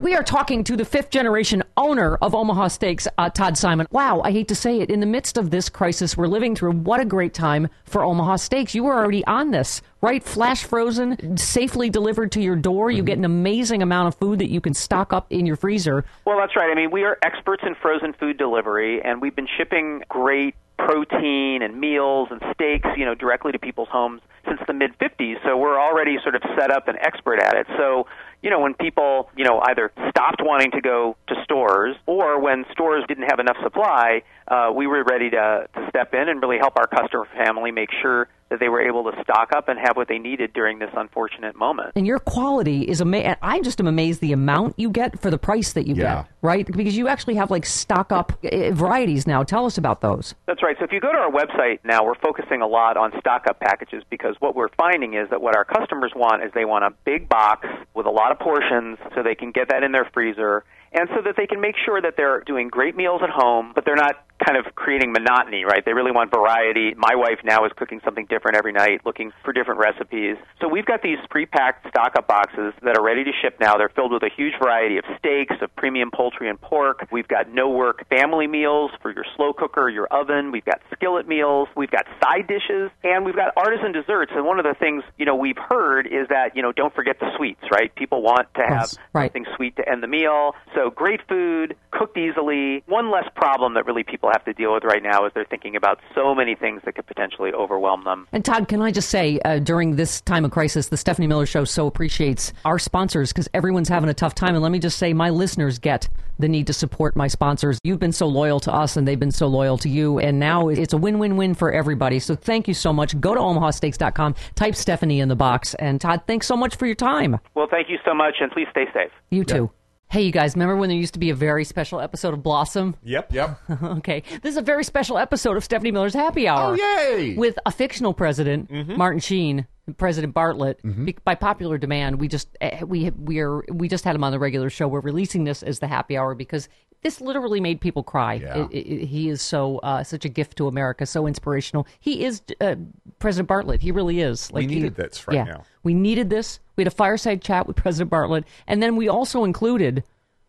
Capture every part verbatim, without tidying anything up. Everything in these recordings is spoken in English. We are talking to the fifth-generation owner of Omaha Steaks, uh, Todd Simon. Wow, I hate to say it. In the midst of this crisis we're living through, what a great time for Omaha Steaks. You were already on this, right? Flash frozen, safely delivered to your door. You get an amazing amount of food that you can stock up in your freezer. Well, that's right. I mean, we are experts in frozen food delivery, and we've been shipping great protein and meals and steaks, you know, directly to people's homes since the mid fifties. So we're already sort of set up and expert at it. So, you know, when people, you know, either stopped wanting to go to stores or when stores didn't have enough supply, uh, we were ready to, to step in and really help our customer family make sure that they were able to stock up and have what they needed during this unfortunate moment. And your quality is amazing. I just am amazed the amount you get for the price that you yeah. get, right? Because you actually have like stock up varieties now. Tell us about those. That's right. So if you go to our website now, we're focusing a lot on stock up packages because what we're finding is that what our customers want is they want a big box with a lot of portions so they can get that in their freezer and so that they can make sure that they're doing great meals at home, but they're not kind of creating monotony, right? They really want variety. My wife now is cooking something different every night, looking for different recipes. So we've got these pre-packed stock-up boxes that are ready to ship now. They're filled with a huge variety of steaks, of premium poultry and pork. We've got no-work family meals for your slow cooker, your oven. We've got skillet meals. We've got side dishes. And we've got artisan desserts. And one of the things, you know, we've heard is that, you know, don't forget the sweets, right? People want to have yes, right. something sweet to end the meal. So great food, cooked easily. One less problem that really people have to deal with right now as they're thinking about so many things that could potentially overwhelm them. And Todd, can I just say, uh, during this time of crisis, the Stephanie Miller Show so appreciates our sponsors because everyone's having a tough time. And let me just say, my listeners get the need to support my sponsors. You've been so loyal to us and they've been so loyal to you. And now it's a win-win-win for everybody. So thank you so much. Go to omaha steaks dot com, type Stephanie in the box. And Todd, thanks so much for your time. Well, thank you so much. And please stay safe. You too. Yeah. Hey, you guys, remember when there used to be a very special episode of Blossom? Yep, yep. Okay. This is a very special episode of Stephanie Miller's Happy Hour. Oh, yay! With a fictional president, mm-hmm. Martin Sheen, President Bartlet. Mm-hmm. Be- by popular demand, we just we we are we just had him on the regular show. We're releasing this as the Happy Hour because this literally made people cry. Yeah. It, it, it, he is so uh, such a gift to America, so inspirational. He is uh, President Bartlet. He really is. Like, we needed he, this right yeah, now. We needed this. We had a fireside chat with President Bartlet, and then we also included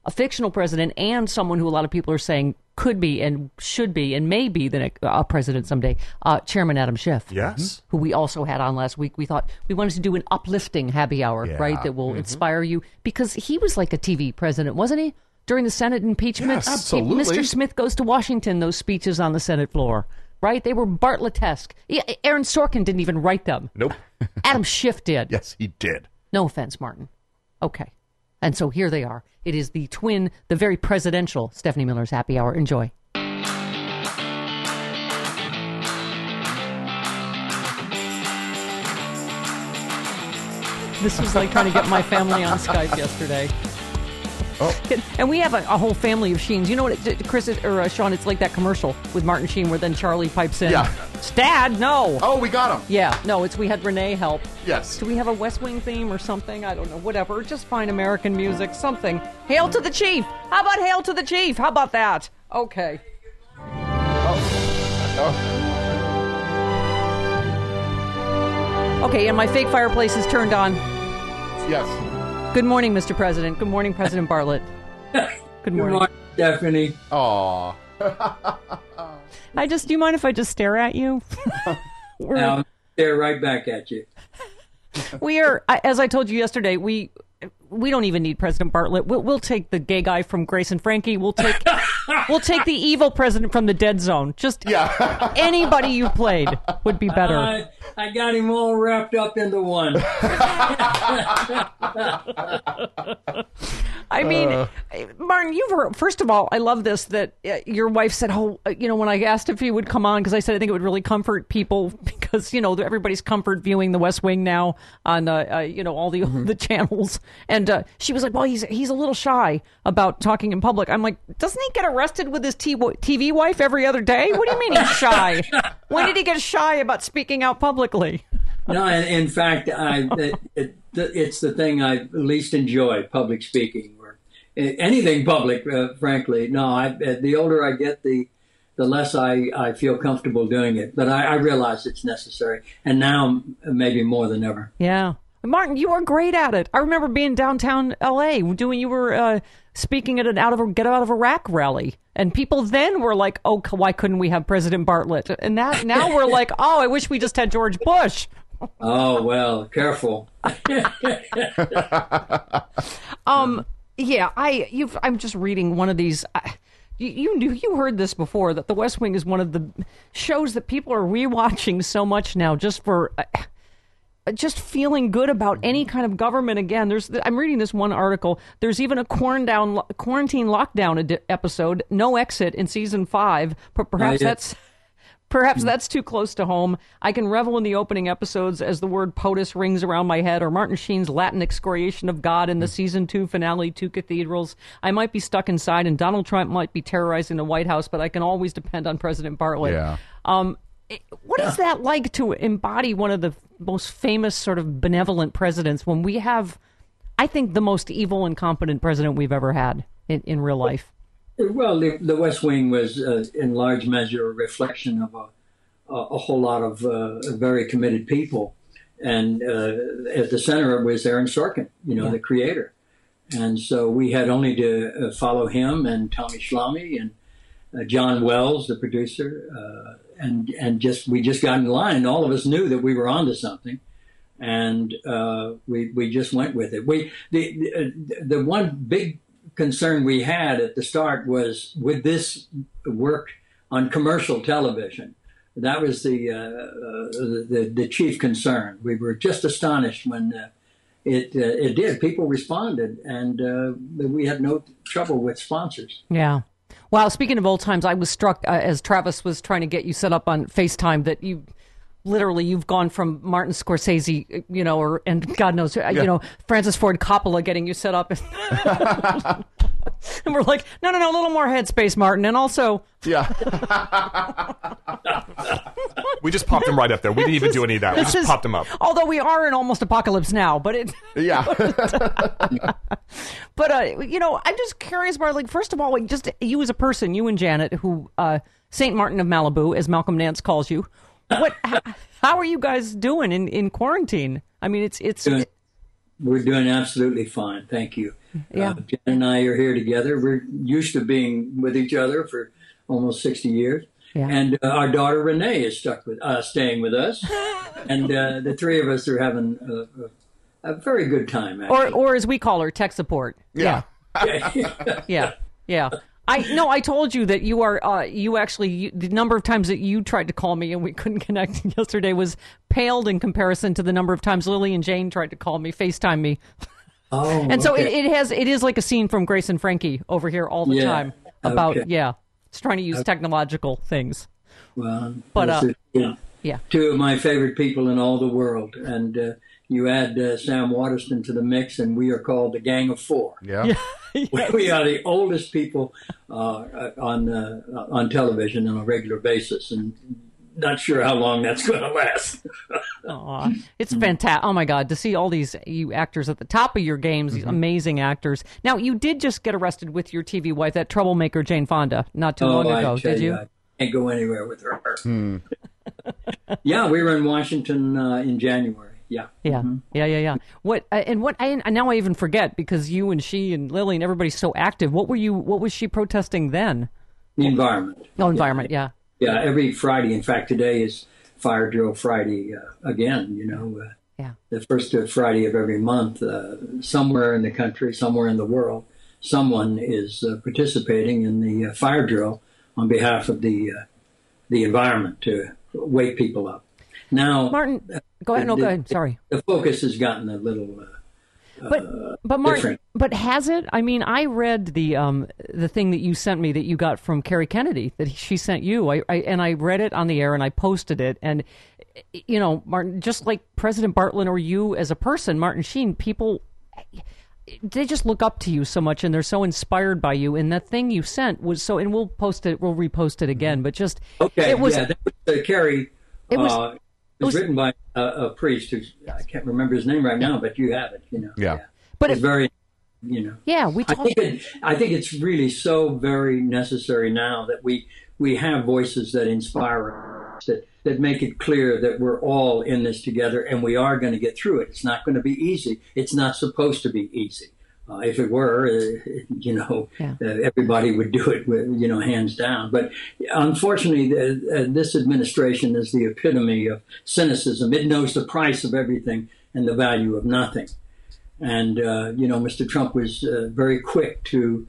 a fictional president and someone who a lot of people are saying could be and should be and may be the next, uh, president someday, uh, Chairman Adam Schiff, yes, who we also had on last week. We thought we wanted to do an uplifting happy hour, yeah. right, that will mm-hmm. inspire you, because he was like a T V president, wasn't he? During the Senate impeachment, yes, absolutely. Mister Smith Goes to Washington, those speeches on the Senate floor. Right? They were Bartlet-esque. Aaron Sorkin didn't even write them. Nope. Adam Schiff did. Yes, he did. No offense, Martin. Okay. And so here they are. It is the twin, the very presidential Stephanie Miller's Happy Hour. Enjoy. This was like trying to get my family on Skype yesterday. Oh. And we have a, a whole family of Sheens. You know what, it, Chris or uh, Sean? It's like that commercial with Martin Sheen, where then Charlie pipes in. Yeah. Dad, no. Oh, we got him. Yeah, no. It's we had Renee help. Yes. Do we have a West Wing theme or something? I don't know. Whatever. Just fine American music. Something. Hail to the Chief. How about Hail to the Chief? How about that? Okay. Oh. Oh. Okay, and my fake fireplace is turned on. Yes. Good morning, Mister President. Good morning, President Bartlet. Good morning. Good morning, Stephanie. Aw. I just, do you mind if I just stare at you? I'll stare right back at you. We are, as I told you yesterday, we we don't even need President Bartlet. We'll, we'll take the gay guy from Grace and Frankie. We'll take we'll take the evil president from the Dead Zone. Just yeah. Anybody you played would be better. Uh, I got him all wrapped up into one. I mean, uh. Martin, you've heard, first of all, I love this, that uh, your wife said, oh, you know, when I asked if he would come on, because I said I think it would really comfort people because, you know, everybody's comfort viewing The West Wing now on, uh, uh, you know, all the mm-hmm. the channels. And uh, she was like, well, he's he's a little shy about talking in public. I'm like, doesn't he get arrested with his T V wife every other day? What do you mean he's shy? When did he get shy about speaking out publicly? No, in fact, I, it, it, it's the thing I least enjoy, public speaking. Anything public, uh, frankly. No, I, the older I get, the the less I, I feel comfortable doing it. But I, I realize it's necessary. And now maybe more than ever. Yeah. Martin, you are great at it. I remember being downtown L A doing, you were uh, speaking at an out of get out of Iraq rally. And people then were like, oh, why couldn't we have President Bartlet? And that, now we're like, oh, I wish we just had George Bush. Oh, well, careful. um. Yeah, I you've, I'm just reading one of these. I, you, you knew you heard this before, that The West Wing is one of the shows that people are rewatching so much now, just for uh, just feeling good about any kind of government again. There's I'm reading this one article. There's even a quarantine quarantine lockdown ed- episode, no exit in season five, but perhaps that's. Perhaps that's too close to home. I can revel in the opening episodes as the word POTUS rings around my head, or Martin Sheen's Latin excoriation of God in the season two finale, Two Cathedrals. I might be stuck inside and Donald Trump might be terrorizing the White House, but I can always depend on President Bartlet. Yeah. Um, it, what is that like to embody one of the most famous sort of benevolent presidents when we have, I think, the most evil and incompetent president we've ever had in, in real life? Well, the, the West Wing was, uh, in large measure, a reflection of a, a, a whole lot of uh, very committed people, and uh, at the center was Aaron Sorkin, you know, yeah. the creator, and so we had only to follow him and Tommy Schlamme and uh, John Wells, the producer, uh, and and just we just got in line, and all of us knew that we were onto something. And uh, we we just went with it. We the the, the one big concern we had at the start was, would this work on commercial television? That was the uh, uh, the, the chief concern. We were just astonished when uh, it uh, it did. People responded, and uh, we had no trouble with sponsors. Yeah. Wow. Speaking of old times, I was struck uh, as Travis was trying to get you set up on FaceTime that you. Literally, you've gone from Martin Scorsese, you know, or and God knows, yeah. you know, Francis Ford Coppola getting you set up. And, and we're like, no, no, no, a little more headspace, Martin. And also. Yeah. We just popped him right up there. We didn't even do any of that. We just is, popped him up. Although we are in almost apocalypse now, but it. Yeah. But, uh, you know, I'm just curious about, like, first of all, like, just you as a person, you and Janet, who uh, Saint Martin of Malibu, as Malcolm Nance calls you. What? How are you guys doing in, in quarantine? I mean, it's it's. Doing, we're doing absolutely fine, thank you. Yeah, uh, Jen and I are here together. We're used to being with each other for almost sixty years, yeah. and uh, our daughter Renee is stuck with uh, staying with us, and uh, the three of us are having a, a, a very good time. Actually. Or, or as we call her, tech support. Yeah, yeah, yeah. yeah. yeah. I no, I told you that you are uh, you actually you, the number of times that you tried to call me and we couldn't connect yesterday was paled in comparison to the number of times Lily and Jane tried to call me, FaceTime me. Oh, and so okay. it, it has it is like a scene from Grace and Frankie over here all the yeah. time about okay. yeah, it's trying to use okay. technological things. Well, but uh, yeah. yeah, two of my favorite people in all the world, and uh, you add uh, Sam Waterston to the mix, and we are called the Gang of Four. Yeah. yeah. Yes. We are the oldest people uh, on uh, on television on a regular basis, and not sure how long that's going to last. Aw, it's fantastic. Oh, my God. To see all these you actors at the top of your games, mm-hmm. these amazing actors. Now, you did just get arrested with your T V wife, that troublemaker Jane Fonda, not too oh, long ago, did you? you? I can't go anywhere with her. Hmm. Yeah, we were in Washington uh, in January. Yeah. Yeah. Mm-hmm. Yeah. Yeah. Yeah. What uh, and what I and now I even forget because you and she and Lily and everybody's so active. What were you what was she protesting then? The environment. Oh, environment. Yeah. Yeah. yeah. Every Friday. In fact, today is Fire Drill Friday uh, again, you know, uh, yeah. the first Friday of every month, uh, somewhere in the country, somewhere in the world, someone is uh, participating in the uh, fire drill on behalf of the uh, the environment to wake people up. Now, Martin, go ahead. No, the, go ahead. Sorry. The focus has gotten a little. Uh, but uh, but Martin, different. But has it? I mean, I read the um the thing that you sent me that you got from Kerry Kennedy that she sent you. I, I and I read it on the air and I posted it. And you know, Martin, just like President Bartlet or you as a person, Martin Sheen, people they just look up to you so much and they're so inspired by you. And that thing you sent was so. And we'll post it. We'll repost it again. But just okay, it was, yeah, that was uh, Kerry. It was. Uh, It was written by a, a priest who I can't remember his name right now, but you have it, you know. Yeah, yeah. But it's it, very, you know. Yeah, we. Talk I think it, I think it's really so very necessary now that we we have voices that inspire us, that that make it clear that we're all in this together, and we are going to get through it. It's not going to be easy. It's not supposed to be easy. Uh, if it were, uh, you know, yeah. uh, everybody would do it, with, you know, hands down. But unfortunately, uh, uh, this administration is the epitome of cynicism. It knows the price of everything and the value of nothing. And, uh, you know, Mister Trump was uh, very quick to,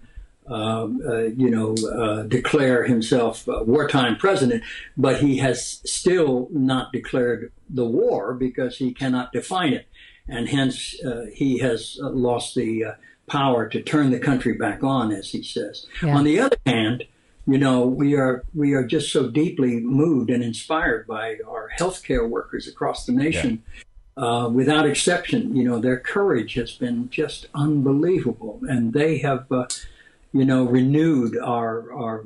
um, uh, you know, uh, declare himself a wartime president, but he has still not declared the war because he cannot define it. And hence, uh, he has uh, lost the uh, power to turn the country back on, as he says. Yeah. On the other hand, you know, we are we are just so deeply moved and inspired by our healthcare workers across the nation, yeah. uh, without exception. You know, their courage has been just unbelievable, and they have, uh, you know, renewed our our.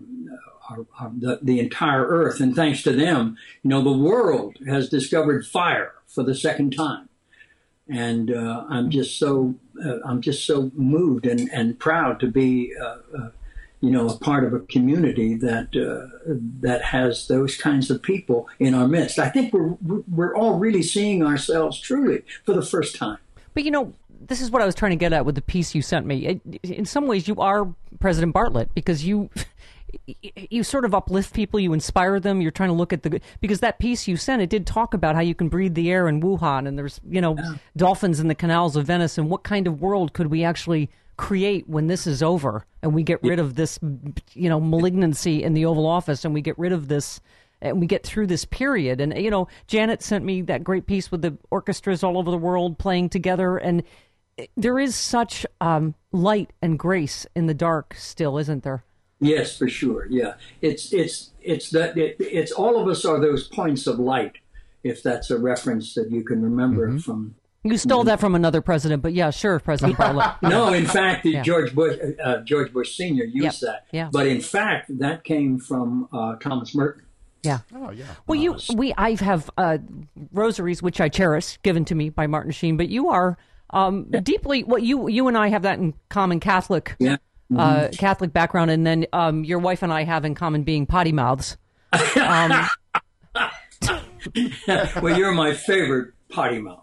Our, our, the, the entire earth. And thanks to them, you know, the world has discovered fire for the second time. And uh, I'm just so uh, I'm just so moved and, and proud to be, uh, uh, you know, a part of a community that uh, that has those kinds of people in our midst. I think we're we're all really seeing ourselves truly for the first time. But, you know, this is what I was trying to get at with the piece you sent me. In some ways, you are President Bartlet because you. You sort of uplift people, you inspire them, you're trying to look at the good, because that piece you sent, it did talk about how you can breathe the air in Wuhan and there's, you know, yeah. dolphins in the canals of Venice and what kind of world could we actually create when this is over and we get rid of this, you know, malignancy in the Oval Office and we get rid of this and we get through this period. And, you know, Janet sent me that great piece with the orchestras all over the world playing together and there is such um, light and grace in the dark still, isn't there? Yes, for sure. Yeah, it's it's it's that it, it's all of us are those points of light, if that's a reference that you can remember mm-hmm. from. You stole mm-hmm. that from another president, but yeah, sure, President Bartlet. No, in fact, the yeah. George Bush, uh, George Bush Senior used yep. that. Yeah. But in fact, that came from uh, Thomas Merton. Yeah. Oh, yeah. Well, you, we, I have uh, rosaries which I cherish, given to me by Martin Sheen. But you are um, yeah. deeply what well, you you and I have that in common, Catholic. Yeah. Uh, Catholic background, and then um, your wife and I have in common being potty mouths. Um, well, you're my favorite potty mouth.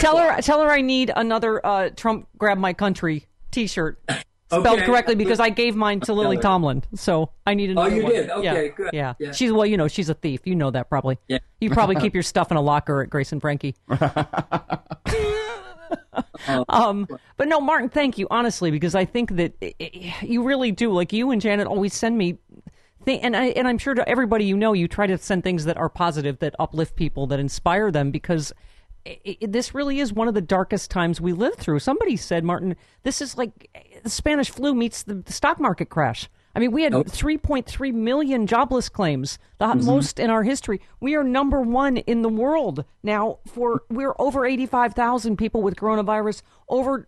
tell her, tell her I need another uh, Trump Grab My Country T-shirt spelled okay. correctly because I gave mine to Lily Tomlin, so I need another. Oh, you one. Did? Okay, yeah. good. Yeah. yeah, she's well, you know, she's a thief. You know that probably. Yeah. You probably keep your stuff in a locker at Grace and Frankie. um, but no, Martin, thank you, honestly, because I think that it, it, you really do. Like you and Janet always send me th- and, I, and I'm sure to everybody, you know, you try to send things that are positive, that uplift people, that inspire them, because it, it, this really is one of the darkest times we live through. Somebody said, Martin, this is like the Spanish flu meets the, the stock market crash. I mean, we had nope. three point three million jobless claims, the mm-hmm. most in our history. We are number one in the world now. For we're over eighty-five thousand people with coronavirus. Over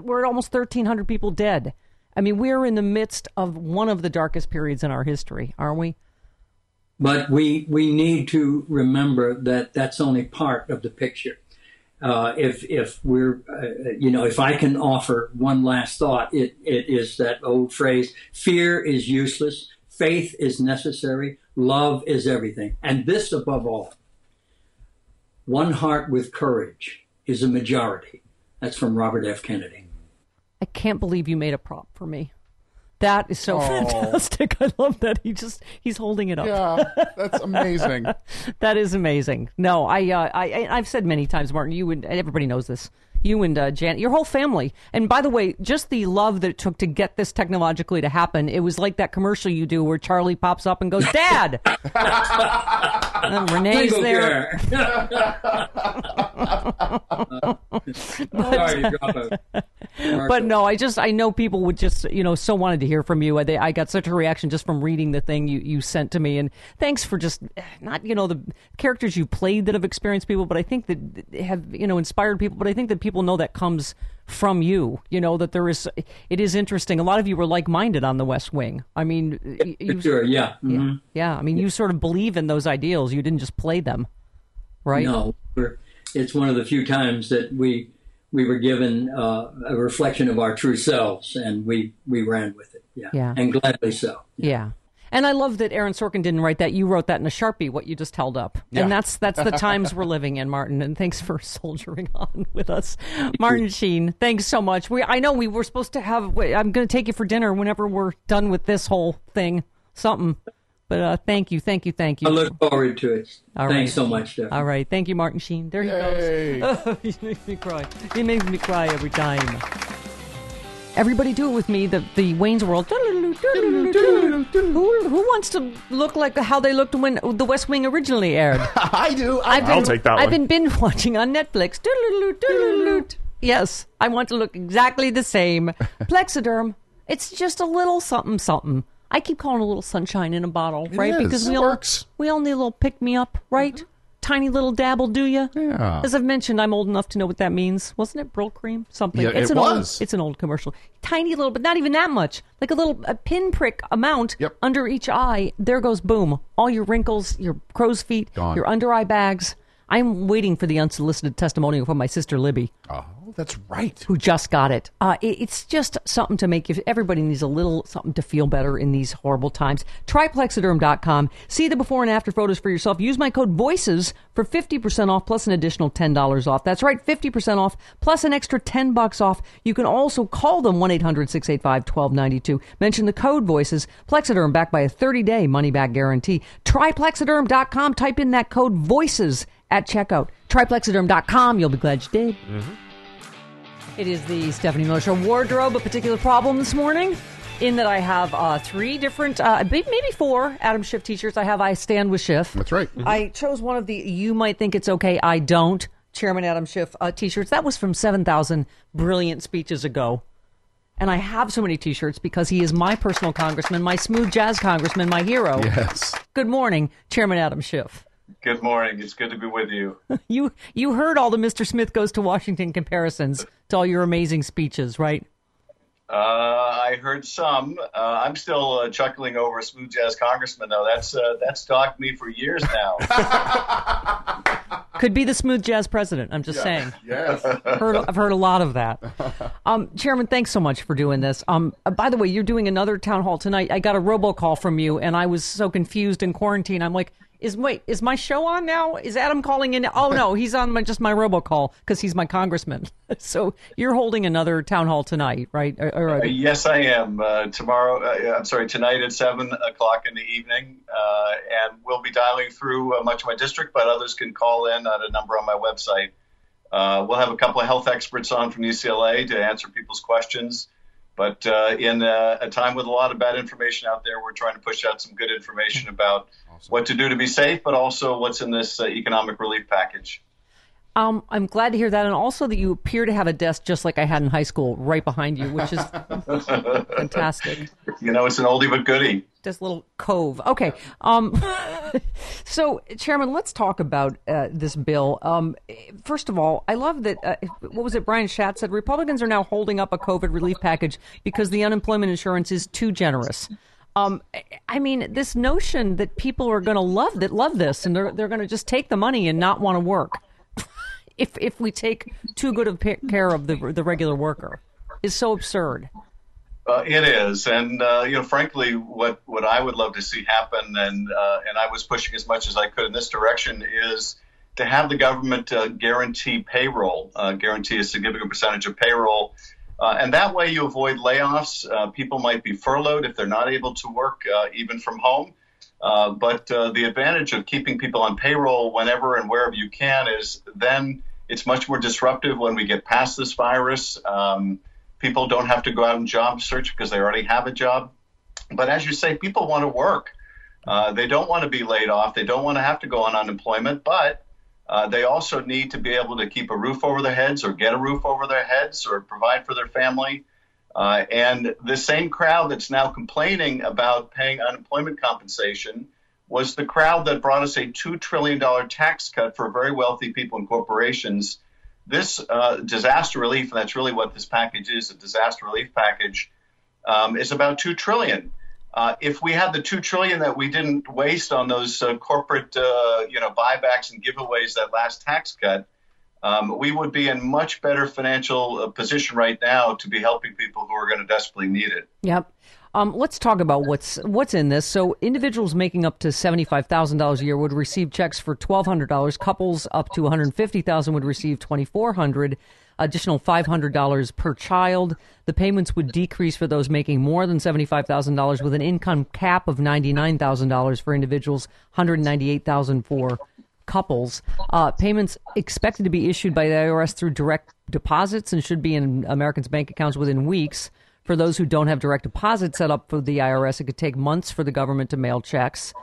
we're at almost thirteen hundred people dead. I mean, we're in the midst of one of the darkest periods in our history, aren't we? But we we need to remember that that's only part of the picture. Uh, if if we're uh, you know, if I can offer one last thought, it it is that old phrase: fear is useless, faith is necessary, love is everything, and this above all. One heart with courage is a majority. That's from Robert F. Kennedy. I can't believe you made a prop for me. That is so oh. fantastic. I love that. He just, he's holding it up. Yeah, that's amazing. That is amazing. No, I, uh, I, I've said many times, Martin, you and everybody knows this, you and uh, Janet, your whole family. And by the way, just the love that it took to get this technologically to happen. It was like that commercial you do where Charlie pops up and goes, Dad! And Renee's Legal there. but, but no, I just, I know people would just, you know, so wanted to hear from you. I, they, I got such a reaction just from reading the thing you, you sent to me. And thanks for just not, you know, the characters you played that have experienced people, but I think that have, you know, inspired people. But I think that people know that comes from you, you know, that there is, it is interesting. A lot of you were like-minded on The West Wing. I mean, yeah, you, sure, yeah. Yeah, mm-hmm. yeah. I mean, yeah. you sort of believe in those ideals. You didn't just play them, right? No, it's one of the few times that we we were given uh, a reflection of our true selves, and we, we ran with it, yeah, yeah. and gladly so. Yeah. yeah. And I love that Aaron Sorkin didn't write that. You wrote that in a Sharpie, what you just held up. Yeah. And that's that's the times we're living in, Martin. And thanks for soldiering on with us. Martin Sheen, thanks so much. We I know we were supposed to have, I'm going to take you for dinner whenever we're done with this whole thing, something. But uh, thank you, thank you, thank you. I look forward to it. All Thanks right. so much, Jeff. All right. Thank you, Martin Sheen. There Yay. he goes. Oh, he makes me cry. He makes me cry every time. Everybody do it with me, the, the Wayne's World. Who, who wants to look like how they looked when The West Wing originally aired? I do. I, I'll been, take that I've one. I've been binge watching on Netflix. Yes, I want to look exactly the same. Plexiderm, it's just a little something something. I keep calling it a little sunshine in a bottle, it right? Is. Because we all, works. we all need a little pick-me-up, right? Mm-hmm. Tiny little dabble, do you? Yeah. As I've mentioned, I'm old enough to know what that means. Wasn't it Brill Cream? Something. Yeah, it's it an was. Old, it's an old commercial. Tiny little, but not even that much. Like a little a pinprick amount yep. under each eye. There goes, boom. All your wrinkles, your crow's feet, Gone. your under-eye bags. I'm waiting for the unsolicited testimonial from my sister, Libby. Oh, that's right. Who just got it. Uh, it it's just something to make you... Everybody needs a little something to feel better in these horrible times. Triplexiderm dot com. See the before and after photos for yourself. Use my code VOICES for fifty percent off plus an additional ten dollars off. That's right, fifty percent off plus an extra ten bucks off. You can also call them one eight hundred six eight five one two nine two. Mention the code VOICES. Plexiderm backed by a thirty day money-back guarantee. Triplexiderm dot com. Type in that code VOICES at checkout. Triplexiderm dot com. You'll be glad you did. Mm-hmm. It is the Stephanie Miller Show. Wardrobe, a particular problem this morning, in that I have uh, three different, uh, maybe four Adam Schiff t-shirts. I have I Stand With Schiff. That's right. Mm-hmm. I chose one of the You Might Think It's Okay, I Don't Chairman Adam Schiff uh, t-shirts. That was from seven thousand brilliant speeches ago. And I have so many t-shirts because he is my personal congressman, my smooth jazz congressman, my hero. Yes. Good morning, Chairman Adam Schiff. Good morning. It's good to be with you. you you heard all the Mister Smith Goes to Washington comparisons to all your amazing speeches, right? Uh, I heard some. Uh, I'm still uh, chuckling over a smooth jazz congressman, though. That's uh, that's dogged me for years now. Could be the smooth jazz president. I'm just yeah. saying. Yes. Heard, I've heard a lot of that. Um, Chairman, thanks so much for doing this. Um, by the way, you're doing another town hall tonight. I got a robocall from you, and I was so confused in quarantine. I'm like... Is wait is my show on now? Is Adam calling in? Oh, no, he's on my, just my robocall because he's my congressman. So you're holding another town hall tonight, right? Or, or, uh, yes, I am. Uh, tomorrow, uh, I'm sorry, tonight at seven o'clock in the evening. Uh, and we'll be dialing through uh, much of my district, but others can call in at a number on my website. Uh, we'll have a couple of health experts on from U C L A to answer people's questions. But uh, in a, a time with a lot of bad information out there, we're trying to push out some good information about awesome. what to do to be safe, but also what's in this uh, economic relief package. Um, I'm glad to hear that. And also that you appear to have a desk just like I had in high school right behind you, which is fantastic. You know, it's an oldie but goodie. This little cove. Okay. Um, so, Chairman, let's talk about uh, this bill. Um, first of all, I love that, uh, what was it, Brian Schatz said, Republicans are now holding up a COVID relief package because the unemployment insurance is too generous. Um, I mean, this notion that people are going to love that, love this, and they're they're going to just take the money and not want to work if if we take too good of care of the the regular worker is so absurd. Uh, it is, and uh, you know, frankly, what, what I would love to see happen, and uh, and I was pushing as much as I could in this direction, is to have the government uh, guarantee payroll, uh, guarantee a significant percentage of payroll, uh, and that way you avoid layoffs. Uh, people might be furloughed if they're not able to work, uh, even from home. Uh, but uh, the advantage of keeping people on payroll whenever and wherever you can is then it's much more disruptive when we get past this virus. Um, People don't have to go out and job search because they already have a job. But as you say, people want to work. Uh, they don't want to be laid off. They don't want to have to go on unemployment. But uh, they also need to be able to keep a roof over their heads or get a roof over their heads or provide for their family. Uh, and the same crowd that's now complaining about paying unemployment compensation was the crowd that brought us a two trillion dollars tax cut for very wealthy people and corporations. This uh, disaster relief, and that's really what this package is, a disaster relief package, um, is about two trillion dollars. Uh, if we had the two trillion dollars that we didn't waste on those uh, corporate uh, you know, buybacks and giveaways that last tax cut, um, we would be in much better financial uh, position right now to be helping people who are going to desperately need it. Yep. Um, let's talk about what's what's in this. So individuals making up to seventy-five thousand dollars a year would receive checks for twelve hundred dollars. Couples up to one hundred fifty thousand dollars would receive twenty-four hundred dollars, additional five hundred dollars per child. The payments would decrease for those making more than seventy-five thousand dollars with an income cap of ninety-nine thousand dollars for individuals, one hundred ninety-eight thousand dollars for couples. Uh, payments expected to be issued by the I R S through direct deposits and should be in Americans' bank accounts within weeks. For those who don't have direct deposit set up for the I R S, it could take months for the government to mail checks.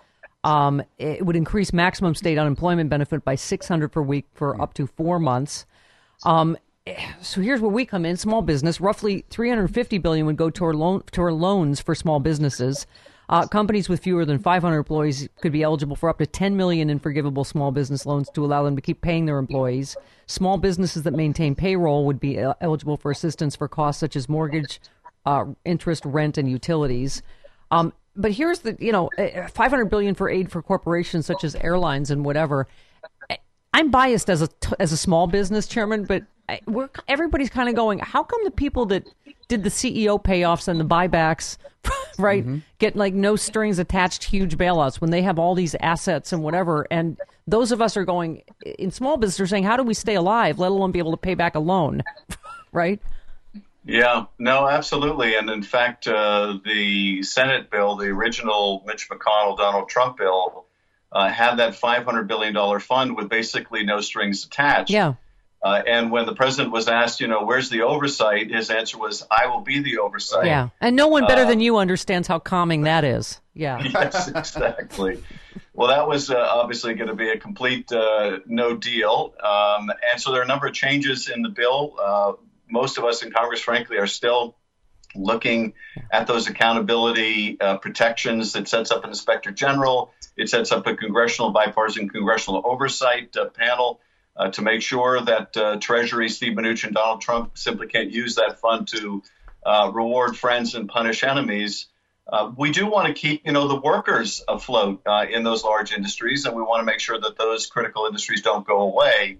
Um, it would increase maximum state unemployment benefit by six hundred dollars per week for up to four months. Um, so here's where we come in. Small business, roughly three hundred fifty billion dollars would go toward, loan, toward loans for small businesses. Uh, companies with fewer than five hundred employees could be eligible for up to ten million dollars in forgivable small business loans to allow them to keep paying their employees. Small businesses that maintain payroll would be el- eligible for assistance for costs such as mortgage, Uh, interest, rent, and utilities. Um, but here's the, you know, five hundred billion dollars for aid for corporations such as airlines and whatever. I'm biased as a as a small business chairman, but we're everybody's kind of going, how come the people that did the C E O payoffs and the buybacks, right, mm-hmm. get like no strings attached huge bailouts when they have all these assets and whatever? And those of us are going in small business are saying, how do we stay alive, let alone be able to pay back a loan, right? Yeah, no, absolutely. And in fact, uh, the Senate bill, the original Mitch McConnell, Donald Trump bill, uh, had that five hundred billion dollars fund with basically no strings attached. Yeah. Uh, and when the president was asked, you know, where's the oversight? His answer was, I will be the oversight. Yeah. And no one better uh, than you understands how calming that is. Yeah. Yes, exactly. Well, that was uh, obviously going to be a complete uh, no deal. Um, and so there are a number of changes in the bill. Uh, Most of us in Congress, frankly, are still looking at those accountability uh, protections that sets up an inspector general. It sets up a congressional bipartisan congressional oversight uh, panel uh, to make sure that uh, Treasury, Steve Mnuchin, Donald Trump simply can't use that fund to uh, reward friends and punish enemies. Uh, we do want to keep, you know, the workers afloat uh, in those large industries, and we want to make sure that those critical industries don't go away.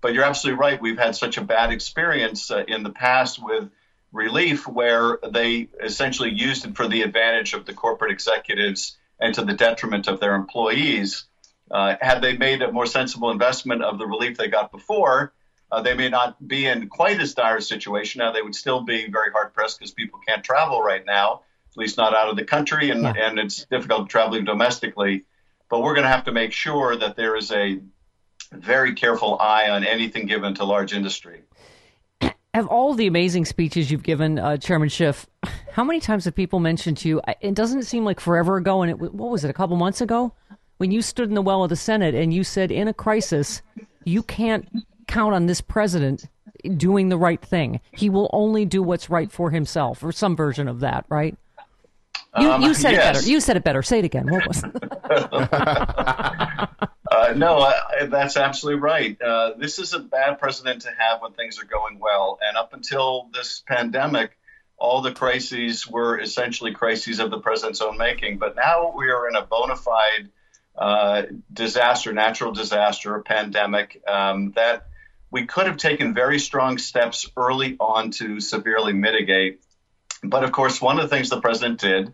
But you're absolutely right. We've had such a bad experience uh, in the past with relief where they essentially used it for the advantage of the corporate executives and to the detriment of their employees. Uh, had they made a more sensible investment of the relief they got before, uh, they may not be in quite as dire a situation. Now, they would still be very hard pressed because people can't travel right now, at least not out of the country, and, yeah. and it's difficult traveling domestically. But we're going to have to make sure that there is a very careful eye on anything given to large industry. Of all the amazing speeches you've given, uh, Chairman Schiff, how many times have people mentioned to you, it doesn't seem like forever ago, and it what was it, a couple months ago, when you stood in the well of the Senate and you said, in a crisis, you can't count on this president doing the right thing. He will only do what's right for himself, or some version of that, right? You, um, you said yes. it better. You said it better. Say it again. What was it? Uh, no, I, that's absolutely right. Uh, this is a bad precedent to have when things are going well. And up until this pandemic, all the crises were essentially crises of the president's own making. But now we are in a bona fide uh, disaster, natural disaster, a pandemic, um, that we could have taken very strong steps early on to severely mitigate. But of course, one of the things the president did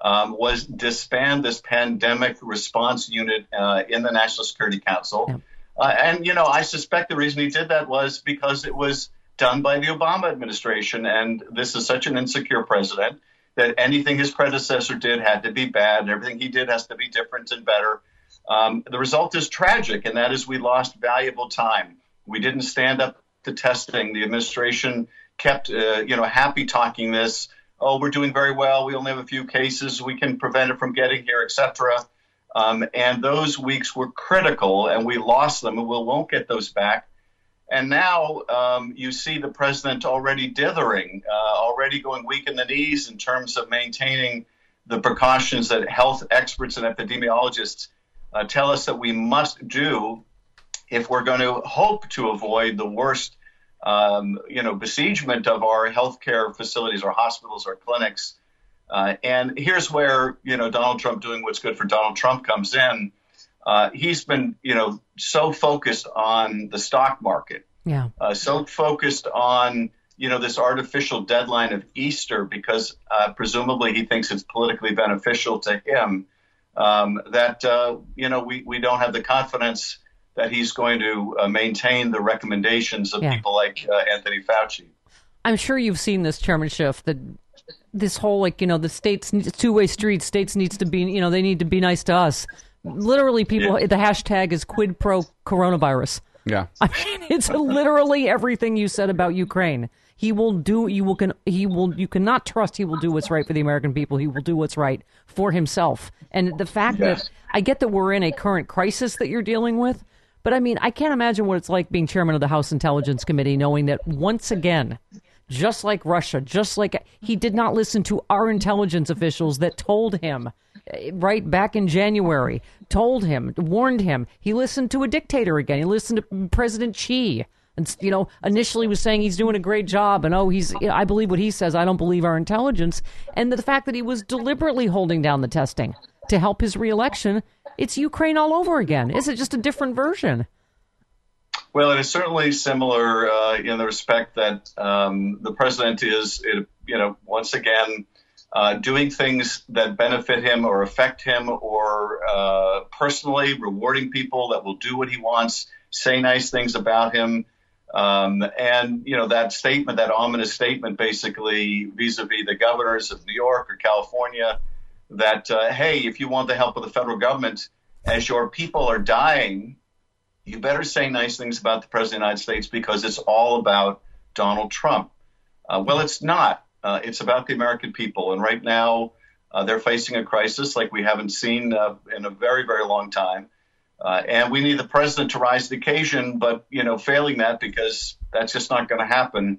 um, was disband this pandemic response unit uh, in the National Security Council. Yeah. Uh, and, you know, I suspect the reason he did that was because it was done by the Obama administration. And this is such an insecure president that anything his predecessor did had to be bad, and everything he did has to be different and better. Um, the result is tragic, and that is we lost valuable time. We didn't stand up to testing. The administration kept, uh, you know, happy talking this. Oh, we're doing very well. We only have a few cases. We can prevent it from getting here, et cetera. Um, and those weeks were critical, and we lost them, and we won't get those back. And now um, you see the president already dithering, uh, already going weak in the knees in terms of maintaining the precautions that health experts and epidemiologists uh, tell us that we must do if we're going to hope to avoid the worst, um, you know, besiegement of our healthcare facilities, our hospitals, our clinics. Uh, and here's where, you know, Donald Trump doing what's good for Donald Trump comes in. Uh, he's been, you know, so focused on the stock market, yeah. uh, so focused on, you know, this artificial deadline of Easter because uh, presumably he thinks it's politically beneficial to him um, that, uh, you know, we, we don't have the confidence that he's going to uh, maintain the recommendations of yeah. people like uh, Anthony Fauci. I'm sure you've seen this, Chairman Schiff, that this whole, like, you know, the states, two-way street, states needs to be, you know, they need to be nice to us. Literally, people, yeah. the hashtag is quid pro coronavirus. Yeah. I mean, it's literally everything you said about Ukraine. He will do, you will, can, he will, you cannot trust he will do what's right for the American people. He will do what's right for himself. And the fact yes. that, I get that we're in a current crisis that you're dealing with, but I mean, I can't imagine what it's like being chairman of the House Intelligence Committee, knowing that once again, just like Russia, just like he did not listen to our intelligence officials that told him right back in January, told him, warned him. He listened to a dictator again. He listened to President Xi and, you know, initially was saying he's doing a great job. And, oh, he's you know, I believe what he says. I don't believe our intelligence. And the fact that he was deliberately holding down the testing to help his reelection. It's Ukraine all over again. Is it just a different version? Well, it is certainly similar uh, in the respect that um, the president is, it, you know, once again, uh, doing things that benefit him or affect him or uh, personally rewarding people that will do what he wants, say nice things about him. Um, and, you know, that statement, that ominous statement, basically vis-a-vis the governors of New York or California, that, uh, hey, if you want the help of the federal government, as your people are dying, you better say nice things about the president of the United States because it's all about Donald Trump. Uh, well, it's not. Uh, it's about the American people. And right now uh, they're facing a crisis like we haven't seen uh, in a very, very long time. Uh, and we need the president to rise to the occasion. But, you know, failing that because that's just not going to happen.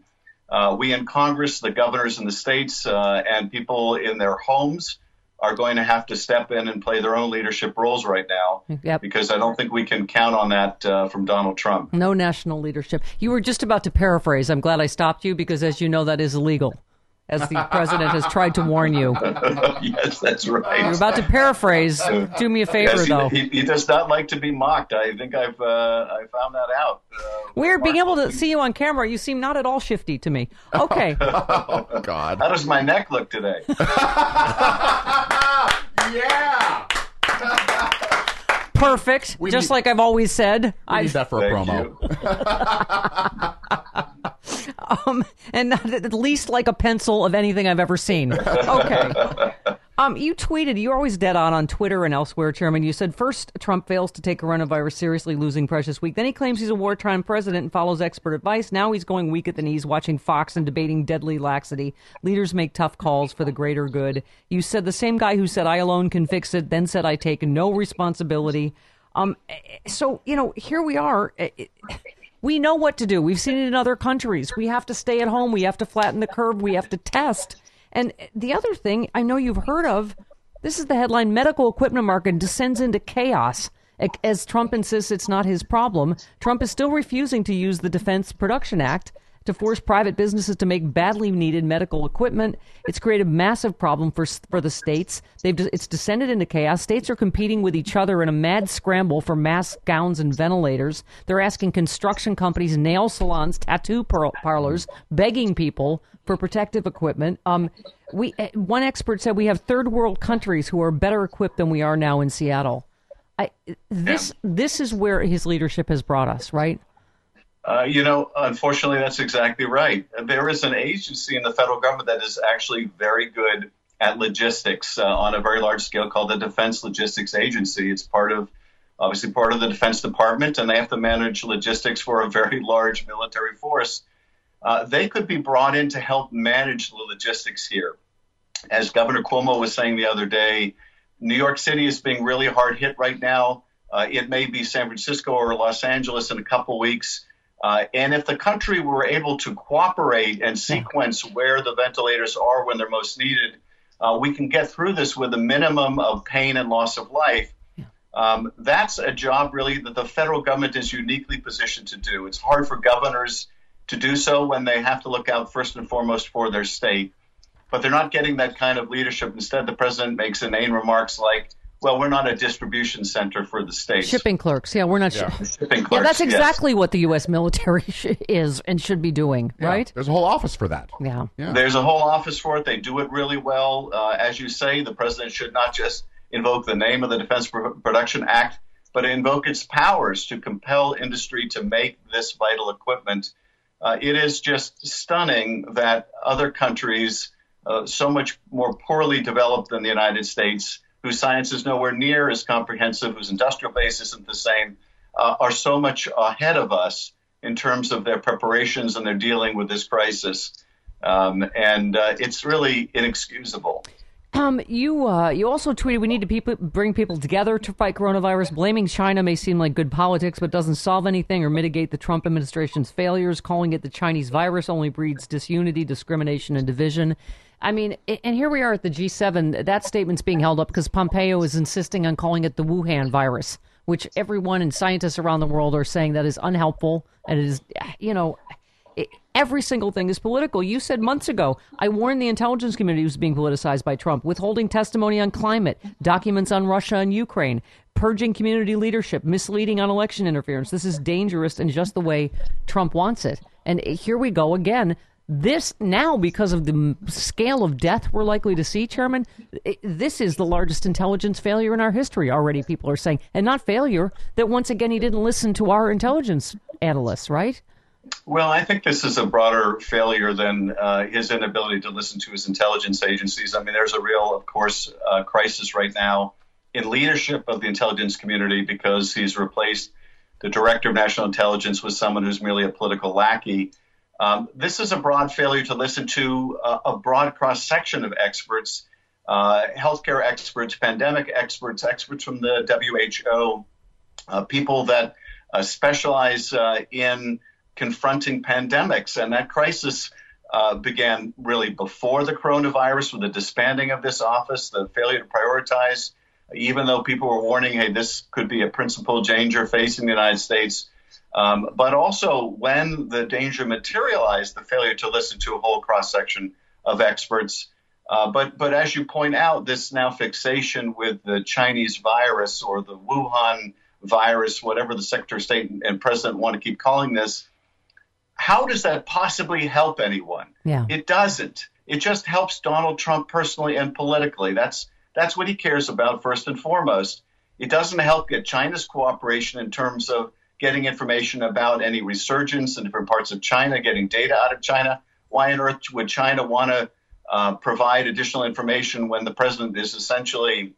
Uh, we in Congress, the governors in the states uh, and people in their homes are going to have to step in and play their own leadership roles right now, yep. because I don't think we can count on that uh, from Donald Trump. No national leadership. You were just about to paraphrase. I'm glad I stopped you because, as you know, that is illegal, as the president has tried to warn you. Yes, that's right. You're about to paraphrase. Do me a favor, yes, he, though. He, he does not like to be mocked. I think I've uh, I found that out. Uh, Weird being able to see you on camera. You seem not at all shifty to me. Okay. Oh, God. How does my neck look today? Yeah. Perfect. We Just need, like I've always said. I need that for a promo. um, and not at least like a pencil of anything I've ever seen. Okay. Um, you tweeted, you're always dead on on Twitter and elsewhere, Chairman. You said, first, Trump fails to take coronavirus seriously, losing precious week. Then he claims he's a wartime president and follows expert advice. Now he's going weak at the knees, watching Fox and debating deadly laxity. Leaders make tough calls for the greater good. You said the same guy who said, I alone can fix it, then said, I take no responsibility. Um, so, you know, here we are. We know what to do. We've seen it in other countries. We have to stay at home. We have to flatten the curve. We have to test. And the other thing I know you've heard of, this is the headline, medical equipment market descends into chaos. As Trump insists it's not his problem, Trump is still refusing to use the Defense Production Act to force private businesses to make badly needed medical equipment. It's created a massive problem for for the states. They've it's descended into chaos. States are competing with each other in a mad scramble for masks, gowns, and ventilators. They're asking construction companies, nail salons, tattoo par- parlors, begging people for protective equipment. Um, we one expert said we have third world countries who are better equipped than we are now in Seattle. I, this yeah. this is where his leadership has brought us, right? Uh, you know, unfortunately, that's exactly right. There is an agency in the federal government that is actually very good at logistics uh, on a very large scale called the Defense Logistics Agency. It's part of, obviously, part of the Defense Department, and they have to manage logistics for a very large military force. Uh, they could be brought in to help manage the logistics here. As Governor Cuomo was saying the other day, New York City is being really hard hit right now. Uh, it may be San Francisco or Los Angeles in a couple weeks. Uh, and if the country were able to cooperate and sequence where the ventilators are when they're most needed, uh, we can get through this with a minimum of pain and loss of life. Um, that's a job really that the federal government is uniquely positioned to do. It's hard for governors to do so when they have to look out first and foremost for their state. But they're not getting that kind of leadership. Instead, the president makes inane remarks like, well, we're not a distribution center for the states. Shipping clerks. Yeah, we're not yeah. Sh- shipping clerks. Yeah, that's exactly yes. what the U S military sh- is and should be doing, yeah. right? There's a whole office for that. Yeah. yeah. There's a whole office for it. They do it really well. Uh, as you say, the president should not just invoke the name of the Defense Production Act, but invoke its powers to compel industry to make this vital equipment. Uh, it is just stunning that other countries, uh, so much more poorly developed than the United States, whose science is nowhere near as comprehensive, whose industrial base isn't the same, uh, are so much ahead of us in terms of their preparations and their dealing with this crisis. Um, and uh, it's really inexcusable. Um, you uh, you also tweeted, we need to people, bring people together to fight coronavirus. Blaming China may seem like good politics, but doesn't solve anything or mitigate the Trump administration's failures. Calling it the Chinese virus only breeds disunity, discrimination, and division. I mean, and here we are at the G seven. That statement's being held up because Pompeo is insisting on calling it the Wuhan virus, which everyone and scientists around the world are saying that is unhelpful. And it is, you know, it, every single thing is political. You said months ago, I warned the intelligence community was being politicized by Trump, withholding testimony on climate, documents on Russia and Ukraine, purging community leadership, misleading on election interference. This is dangerous and just the way Trump wants it. And here we go again. This now, because of the scale of death we're likely to see, Chairman, this is the largest intelligence failure in our history already, people are saying. And not failure, that once again, he didn't listen to our intelligence analysts, right? Well, I think this is a broader failure than uh, his inability to listen to his intelligence agencies. I mean, there's a real, of course, uh, crisis right now in leadership of the intelligence community because he's replaced the director of national intelligence with someone who's merely a political lackey. Um, this is a broad failure to listen to uh, a broad cross-section of experts, uh, healthcare experts, pandemic experts, experts from the W H O, uh, people that uh, specialize uh, in confronting pandemics. And that crisis uh, began really before the coronavirus with the disbanding of this office, the failure to prioritize, even though people were warning, hey, this could be a principal danger facing the United States. Um, but also when the danger materialized, the failure to listen to a whole cross-section of experts. Uh, but but as you point out, this now fixation with the Chinese virus or the Wuhan virus, whatever the Secretary of State and President want to keep calling this, how does that possibly help anyone? Yeah. It doesn't. It just helps Donald Trump personally and politically. That's that's what he cares about first and foremost. It doesn't help get China's cooperation in terms of getting information about any resurgence in different parts of China, getting data out of China. Why on earth would China want to uh, provide additional information when the president is essentially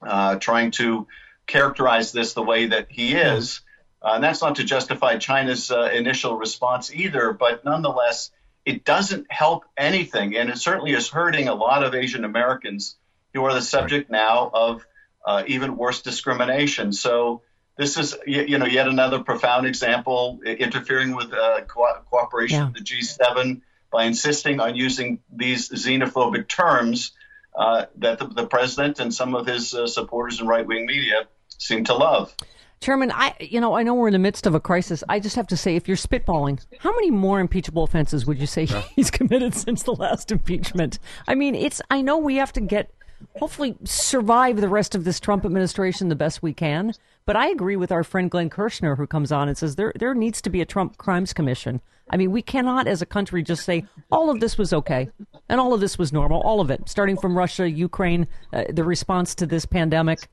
uh, trying to characterize this the way that he is? Uh, and that's not to justify China's uh, initial response either, but nonetheless, it doesn't help anything. And it certainly is hurting a lot of Asian Americans who are the subject now of uh, even worse discrimination. So this is, you know, yet another profound example interfering with uh, co- cooperation yeah. of the G seven by insisting on using these xenophobic terms uh, that the, the president and some of his uh, supporters in right-wing media seem to love. Chairman, I, you know, I know we're in the midst of a crisis. I just have to say, if you're spitballing, how many more impeachable offenses would you say he's committed since the last impeachment? I mean, it's, I know we have to get, hopefully survive the rest of this Trump administration the best we can. But I agree with our friend Glenn Kirshner, who comes on and says there there needs to be a Trump Crimes Commission. I mean, we cannot as a country just say all of this was okay and all of this was normal, all of it, starting from Russia, Ukraine, uh, the response to this pandemic.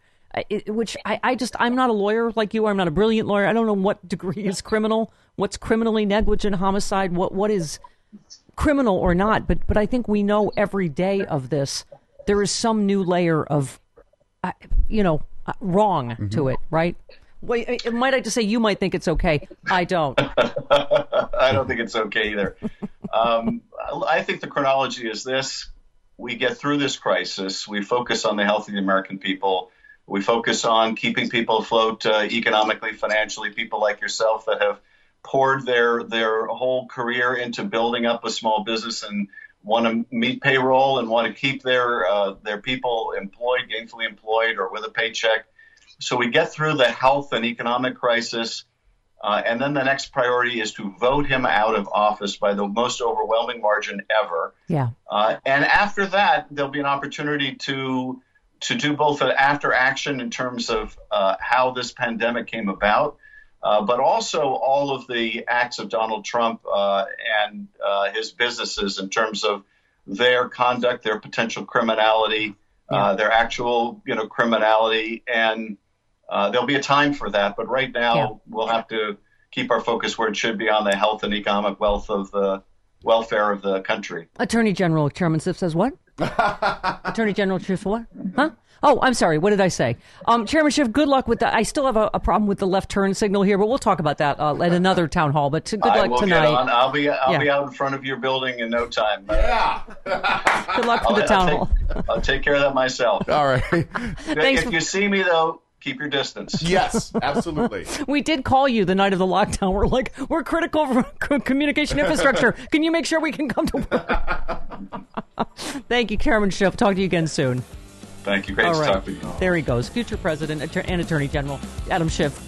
It, which I, I just, I'm not a lawyer like you are. I'm not a brilliant lawyer. I don't know what degree is criminal, what's criminally negligent homicide, what what is criminal or not. But but I think we know every day of this, there is some new layer of, uh, you know, uh, wrong mm-hmm. to it, right? Well, I, might I just say you might think it's okay. I don't. I don't think it's okay either. um, I think the chronology is this. We get through this crisis. We focus on the health of the American people. We focus on keeping people afloat uh, economically, financially, people like yourself that have poured their their whole career into building up a small business and want to meet payroll and want to keep their uh, their people employed, gainfully employed or with a paycheck. So we get through the health and economic crisis. Uh, and then the next priority is to vote him out of office by the most overwhelming margin ever. Yeah. Uh, and after that, there'll be an opportunity to to do both an after action in terms of uh, how this pandemic came about, uh, but also all of the acts of Donald Trump uh, and uh, his businesses in terms of their conduct, their potential criminality, uh, yeah. their actual, you know, criminality. And uh, there'll be a time for that. But right now, yeah. we'll have to keep our focus where it should be on the health and economic wealth of the welfare of the country. Attorney General Chairman Schiff says what? Attorney General Schiff, what? Huh? Oh, I'm sorry. What did I say? Um, Chairman Schiff, good luck with that. I still have a, a problem with the left turn signal here, but we'll talk about that uh, at another town hall. But to, good I luck will tonight. Get on. I'll be I'll yeah. be out in front of your building in no time. Yeah. Good luck for the town I'll take, hall. I'll take care of that myself. All right. Thanks. If for- you see me though. Keep your distance. Yes, absolutely. We did call you the night of the lockdown. We're like, we're critical for communication infrastructure. Can you make sure we can come to work? Thank you, Chairman Schiff. Talk to you again soon. Thank you. Great All to right. talk to you. There he goes. Future President and Attorney General Adam Schiff.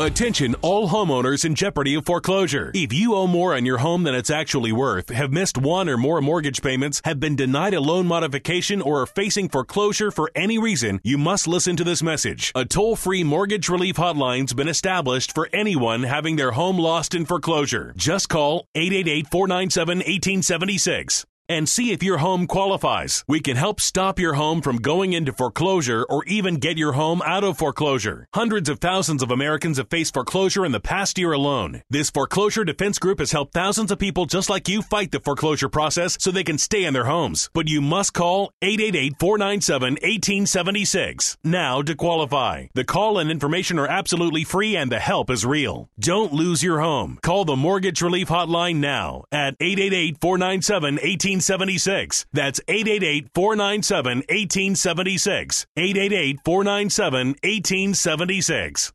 Attention all homeowners in jeopardy of foreclosure. If you owe more on your home than it's actually worth, have missed one or more mortgage payments, have been denied a loan modification, or are facing foreclosure for any reason, you must listen to this message. A toll-free mortgage relief hotline's been established for anyone having their home lost in foreclosure. Just call eight eight eight, four nine seven, one eight seven six. And see if your home qualifies. We can help stop your home from going into foreclosure or even get your home out of foreclosure. Hundreds of thousands of Americans have faced foreclosure in the past year alone. This foreclosure defense group has helped thousands of people just like you fight the foreclosure process so they can stay in their homes. But you must call eight eight eight, four nine seven, one eight seven six now to qualify. The call and information are absolutely free and the help is real. Don't lose your home. Call the Mortgage Relief Hotline now at eight eight eight, four nine seven, one eight seven six. eighteen seventy-six. That's eight eight eight, four nine seven, one eight seven six. eight eight eight, four nine seven, one eight seven six.